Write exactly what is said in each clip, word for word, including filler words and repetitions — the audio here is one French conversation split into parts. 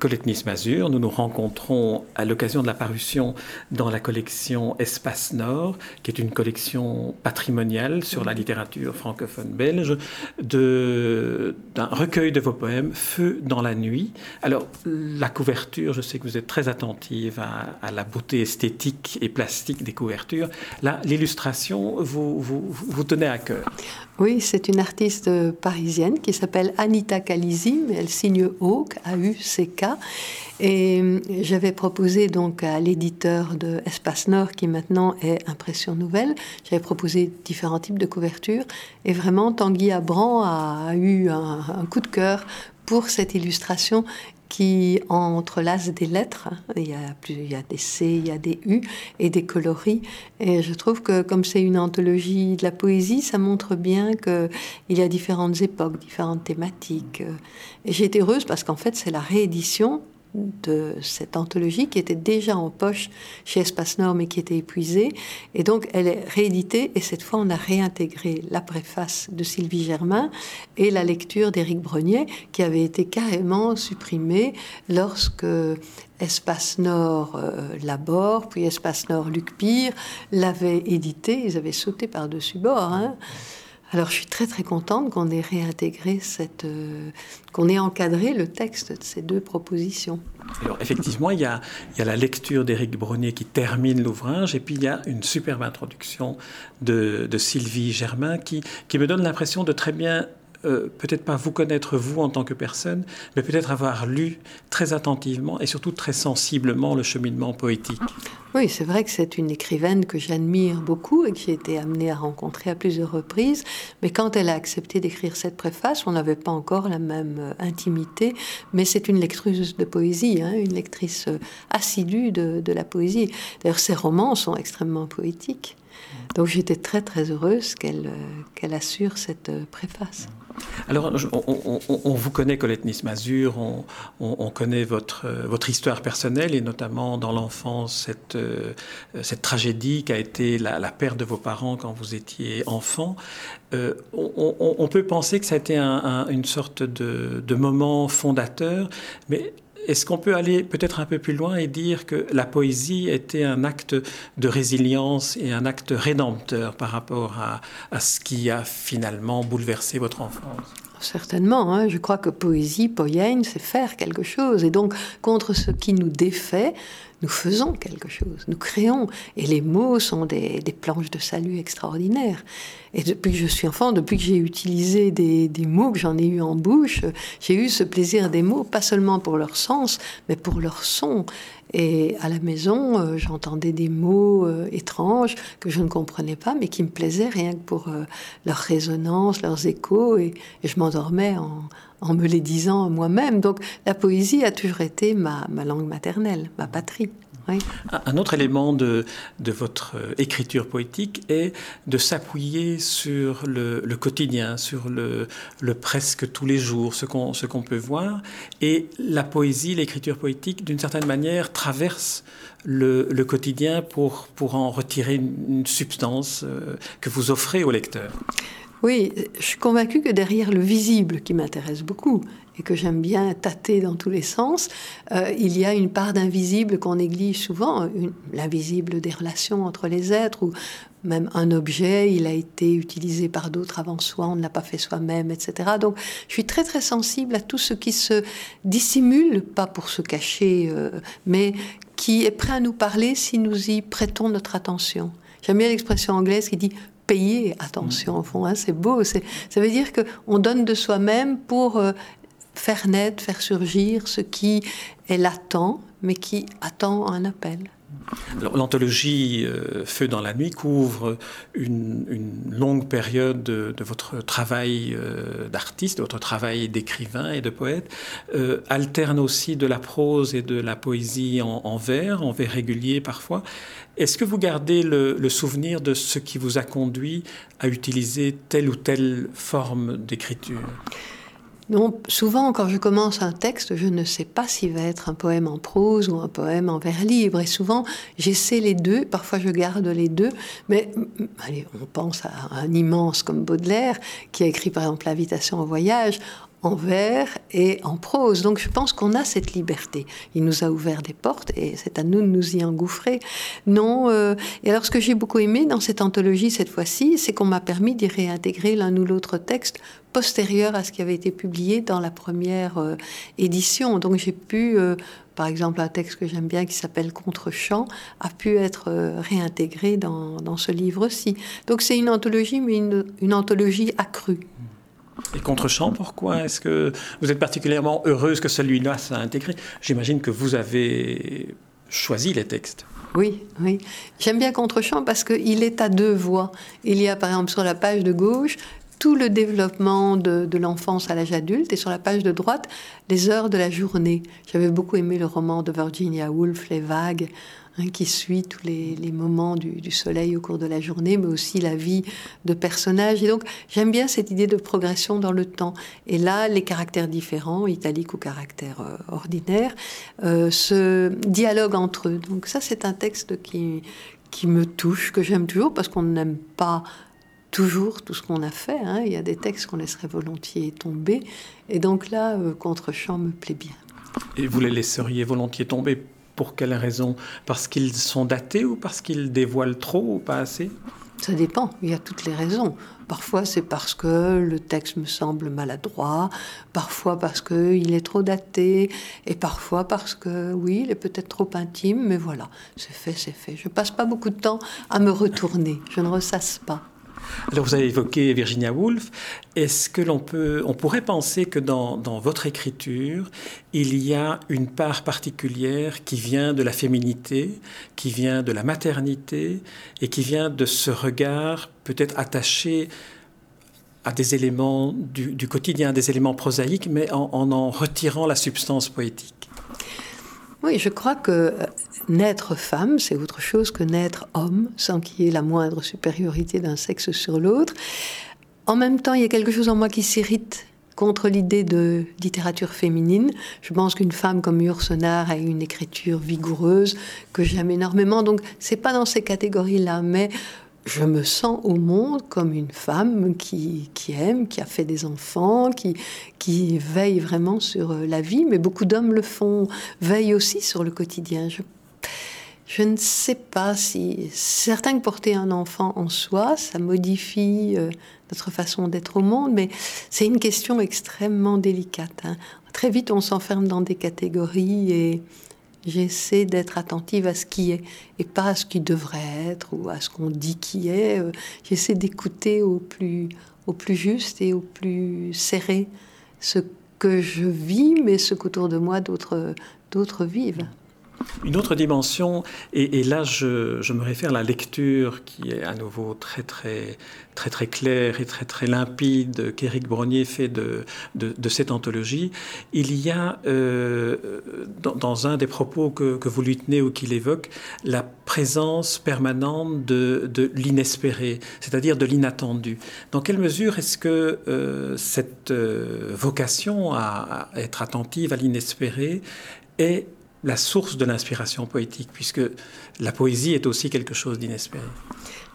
Colette Nys-Mazure. Nous nous rencontrons à l'occasion de la parution dans la collection Espace Nord, qui est une collection patrimoniale sur la littérature francophone belge, de, d'un recueil de vos poèmes, Feux dans la nuit. Alors, la couverture, je sais que vous êtes très attentive à, à la beauté esthétique et plastique des couvertures. Là, l'illustration vous, vous, vous tenait à cœur. Oui, c'est une artiste parisienne qui s'appelle Anita Kalizi, mais elle signe Haug, A U C K. Et j'avais proposé donc à l'éditeur de Espace Nord, qui maintenant est Impression Nouvelle, j'avais proposé différents types de couvertures. Et vraiment, Tanguy Abran a eu un, un coup de cœur pour cette illustration qui entrelace des lettres. Il y, a plus, il y a des C, il y a des U et des coloris. Et je trouve que comme c'est une anthologie de la poésie, ça montre bien qu'il y a différentes époques, différentes thématiques. Et j'ai été heureuse parce qu'en fait, c'est la réédition de cette anthologie qui était déjà en poche chez Espace Nord mais qui était épuisée, et donc elle est rééditée, et cette fois on a réintégré la préface de Sylvie Germain et la lecture d'Éric Brenier qui avait été carrément supprimée lorsque Espace Nord euh, Labor, puis Espace Nord Luc Pire l'avaient édité. Ils avaient sauté par-dessus bord, hein. Alors, je suis très, très contente qu'on ait réintégré cette... Euh, qu'on ait encadré le texte de ces deux propositions. Alors, effectivement, il y a, il y a la lecture d'Éric Brenier qui termine l'ouvrage, et puis il y a une superbe introduction de, de Sylvie Germain qui, qui me donne l'impression de très bien... Euh, peut-être pas vous connaître vous en tant que personne, mais peut-être avoir lu très attentivement et surtout très sensiblement le cheminement poétique. Oui, c'est vrai que c'est une écrivaine que j'admire beaucoup et que j'ai été amenée à rencontrer à plusieurs reprises, mais quand elle a accepté d'écrire cette préface, on n'avait pas encore la même intimité, mais c'est une lectrice de poésie, hein, une lectrice assidue de, de la poésie. D'ailleurs, ses romans sont extrêmement poétiques. Donc j'étais très très heureuse qu'elle, qu'elle assure cette préface. Alors, on, on, on vous connaît, Colette Nys-Mazure, on, on, on connaît votre, votre histoire personnelle, et notamment dans l'enfance, cette, cette tragédie qu'a été la, la perte de vos parents quand vous étiez enfant. Euh, on, on, on peut penser que ça a été un, un, une sorte de, de moment fondateur, mais... Est-ce qu'on peut aller peut-être un peu plus loin et dire que la poésie était un acte de résilience et un acte rédempteur par rapport à, à ce qui a finalement bouleversé votre enfance ? Certainement, hein. Je crois que poésie, poigne, c'est faire quelque chose. Et donc, contre ce qui nous défait, nous faisons quelque chose, nous créons. Et les mots sont des, des planches de salut extraordinaires. Et depuis que je suis enfant, depuis que j'ai utilisé des, des mots, que j'en ai eu en bouche, j'ai eu ce plaisir des mots, pas seulement pour leur sens, mais pour leur son. Et à la maison, euh, j'entendais des mots euh, étranges que je ne comprenais pas, mais qui me plaisaient rien que pour euh, leur résonance, leurs échos. Et, et je m'endormais en... en me les disant moi-même. Donc la poésie a toujours été ma, ma langue maternelle, ma patrie. Oui. Un autre élément de, de votre écriture poétique est de s'appuyer sur le, le quotidien, sur le, le presque tous les jours, ce qu'on, ce qu'on peut voir. Et la poésie, l'écriture poétique, d'une certaine manière, traverse le, le quotidien pour, pour en retirer une, une substance euh, que vous offrez au lecteur. Oui, je suis convaincue que derrière le visible, qui m'intéresse beaucoup et que j'aime bien tâter dans tous les sens, euh, il y a une part d'invisible qu'on néglige souvent, une, l'invisible des relations entre les êtres, ou même un objet, il a été utilisé par d'autres avant soi, on ne l'a pas fait soi-même, et cetera. Donc, je suis très très sensible à tout ce qui se dissimule, pas pour se cacher, euh, mais qui est prêt à nous parler si nous y prêtons notre attention. J'aime bien l'expression anglaise qui dit... payer attention, au fond, hein, c'est beau. C'est, ça veut dire qu'on donne de soi-même pour euh, faire naître, faire surgir ce qui est latent, mais qui attend un appel. Alors, l'anthologie euh, « Feux dans la nuit » couvre une, une longue période de, de votre travail euh, d'artiste, de votre travail d'écrivain et de poète, euh, alterne aussi de la prose et de la poésie en, en vers, en vers régulier parfois. Est-ce que vous gardez le, le souvenir de ce qui vous a conduit à utiliser telle ou telle forme d'écriture ? Donc, souvent, quand je commence un texte, je ne sais pas s'il va être un poème en prose ou un poème en vers libre. Et souvent, j'essaie les deux. Parfois, je garde les deux. Mais allez, on pense à un immense comme Baudelaire, qui a écrit, par exemple, « L'invitation au voyage ». en vers et en prose. Donc je pense qu'on a cette liberté. Il nous a ouvert des portes et c'est à nous de nous y engouffrer. Non, euh, et alors ce que j'ai beaucoup aimé dans cette anthologie cette fois-ci, c'est qu'on m'a permis d'y réintégrer l'un ou l'autre texte postérieur à ce qui avait été publié dans la première euh, édition. Donc j'ai pu, euh, par exemple, un texte que j'aime bien qui s'appelle Contre-champ a pu être euh, réintégré dans, dans ce livre-ci. Donc c'est une anthologie, mais une, une anthologie accrue. Et Contre-champ, pourquoi est-ce que vous êtes particulièrement heureuse que celui-là s'est intégré ? J'imagine que vous avez choisi les textes. Oui, oui. J'aime bien Contre-champ parce qu'il est à deux voix. Il y a, par exemple, sur la page de gauche, tout le développement de, de l'enfance à l'âge adulte, et sur la page de droite, les heures de la journée. J'avais beaucoup aimé le roman de Virginia Woolf, Les vagues, hein, qui suit tous les, les moments du, du soleil au cours de la journée, mais aussi la vie de personnages. Et donc, j'aime bien cette idée de progression dans le temps. Et là, les caractères différents, italiques ou caractères euh, ordinaires, euh, se dialoguent entre eux. Donc ça, c'est un texte qui, qui me touche, que j'aime toujours, parce qu'on n'aime pas toujours tout ce qu'on a fait, hein. Il y a des textes qu'on laisserait volontiers tomber. Et donc là, euh, Contre-champ me plaît bien. Et vous les laisseriez volontiers tomber pour quelle raison ? Parce qu'ils sont datés ou parce qu'ils dévoilent trop ou pas assez ? Ça dépend, il y a toutes les raisons. Parfois, c'est parce que le texte me semble maladroit, parfois parce qu'il est trop daté, et parfois parce que, oui, il est peut-être trop intime, mais voilà, c'est fait, c'est fait. Je passe pas beaucoup de temps à me retourner, je ne ressasse pas. Alors, vous avez évoqué Virginia Woolf. Est-ce que l'on peut, on pourrait penser que dans, dans votre écriture, il y a une part particulière qui vient de la féminité, qui vient de la maternité et qui vient de ce regard peut-être attaché à des éléments du, du quotidien, des éléments prosaïques, mais en, en en retirant la substance poétique ? Oui, je crois que naître femme, c'est autre chose que naître homme, sans qu'il y ait la moindre supériorité d'un sexe sur l'autre. En même temps, il y a quelque chose en moi qui s'irrite contre l'idée de littérature féminine. Je pense qu'une femme comme Yourcenar a une écriture vigoureuse que j'aime énormément. Donc, c'est pas dans ces catégories-là, mais je me sens au monde comme une femme qui, qui aime, qui a fait des enfants, qui, qui veille vraiment sur la vie, mais beaucoup d'hommes le font, veillent aussi sur le quotidien. Je, je ne sais pas si... C'est certain que porter un enfant en soi, ça modifie euh, notre façon d'être au monde, mais c'est une question extrêmement délicate. Hein. Très vite, on s'enferme dans des catégories et... J'essaie d'être attentive à ce qui est et pas à ce qui devrait être ou à ce qu'on dit qui est. J'essaie d'écouter au plus, au plus juste et au plus serré ce que je vis, mais ce qu'autour de moi d'autres, d'autres vivent. Une autre dimension, et, et là je, je me réfère à la lecture qui est à nouveau très très, très, très claire et très très limpide qu'Éric Brognier fait de, de, de cette anthologie. Il y a, euh, dans, dans un des propos que, que vous lui tenez ou qu'il évoque, la présence permanente de, de l'inespéré, c'est-à-dire de l'inattendu. Dans quelle mesure est-ce que euh, cette euh, vocation à, à être attentive à l'inespéré est la source de l'inspiration poétique, puisque la poésie est aussi quelque chose d'inespéré.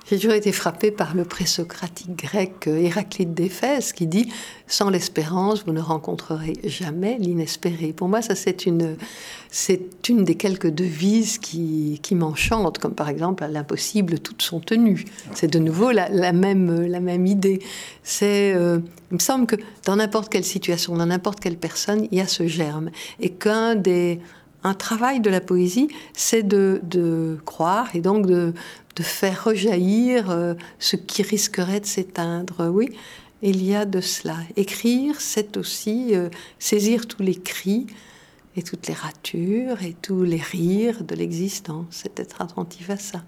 J'ai toujours été frappée par le présocratique grec Héraclite d'Éphèse qui dit « Sans l'espérance, vous ne rencontrerez jamais l'inespéré ». Pour moi, ça c'est une, c'est une des quelques devises qui, qui m'enchante, comme par exemple « À l'impossible, toutes sont tenues ». C'est de nouveau la, la, même, la même idée. C'est, euh, il me semble que dans n'importe quelle situation, dans n'importe quelle personne, il y a ce germe. Et qu'un des... Un travail de la poésie, c'est de, de croire et donc de, de faire rejaillir ce qui risquerait de s'éteindre. Oui, il y a de cela. Écrire, c'est aussi euh, saisir tous les cris et toutes les ratures et tous les rires de l'existence. C'est être attentif à ça.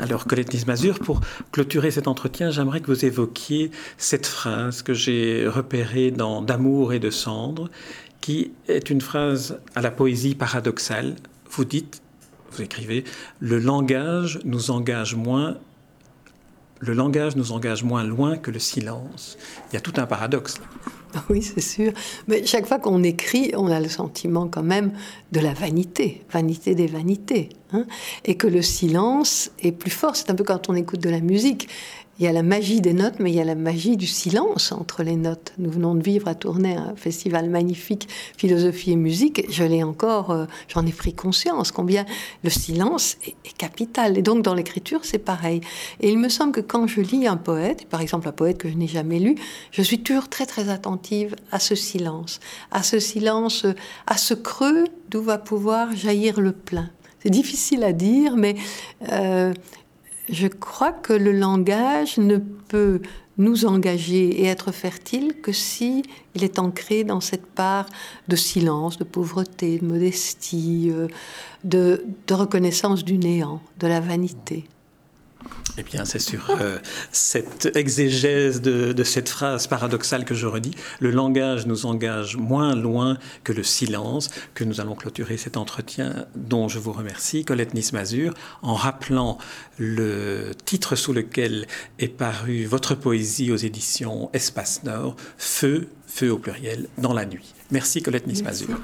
Alors, Colette Nys-Mazure, pour clôturer cet entretien, j'aimerais que vous évoquiez cette phrase que j'ai repérée dans « D'amour et de cendres », qui est une phrase à la poésie paradoxale. Vous dites, vous écrivez, « Le langage nous engage moins, le langage nous engage moins loin que le silence. » Il y a tout un paradoxe. Oui, c'est sûr. Mais chaque fois qu'on écrit, on a le sentiment quand même de la vanité, vanité des vanités, hein, et que le silence est plus fort. C'est un peu quand on écoute de la musique. Il y a la magie des notes, mais il y a la magie du silence entre les notes. Nous venons de vivre à Tournai un festival magnifique, philosophie et musique. Je l'ai encore, euh, j'en ai pris conscience combien le silence est, est capital. Et donc dans l'écriture, c'est pareil. Et il me semble que quand je lis un poète, par exemple un poète que je n'ai jamais lu, je suis toujours très très attentive à ce silence, à ce silence, à ce creux d'où va pouvoir jaillir le plein. C'est difficile à dire, mais... Euh, Je crois que le langage ne peut nous engager et être fertile que si il est ancré dans cette part de silence, de pauvreté, de modestie, de, de reconnaissance du néant, de la vanité. Eh bien, c'est sur euh, cette exégèse de, de cette phrase paradoxale que je redis. Le langage nous engage moins loin que le silence, que nous allons clôturer cet entretien dont je vous remercie, Colette Nys-Mazure, en rappelant le titre sous lequel est parue votre poésie aux éditions Espace Nord, Feux, Feux au pluriel, dans la nuit. Merci Colette Nys-Mazure.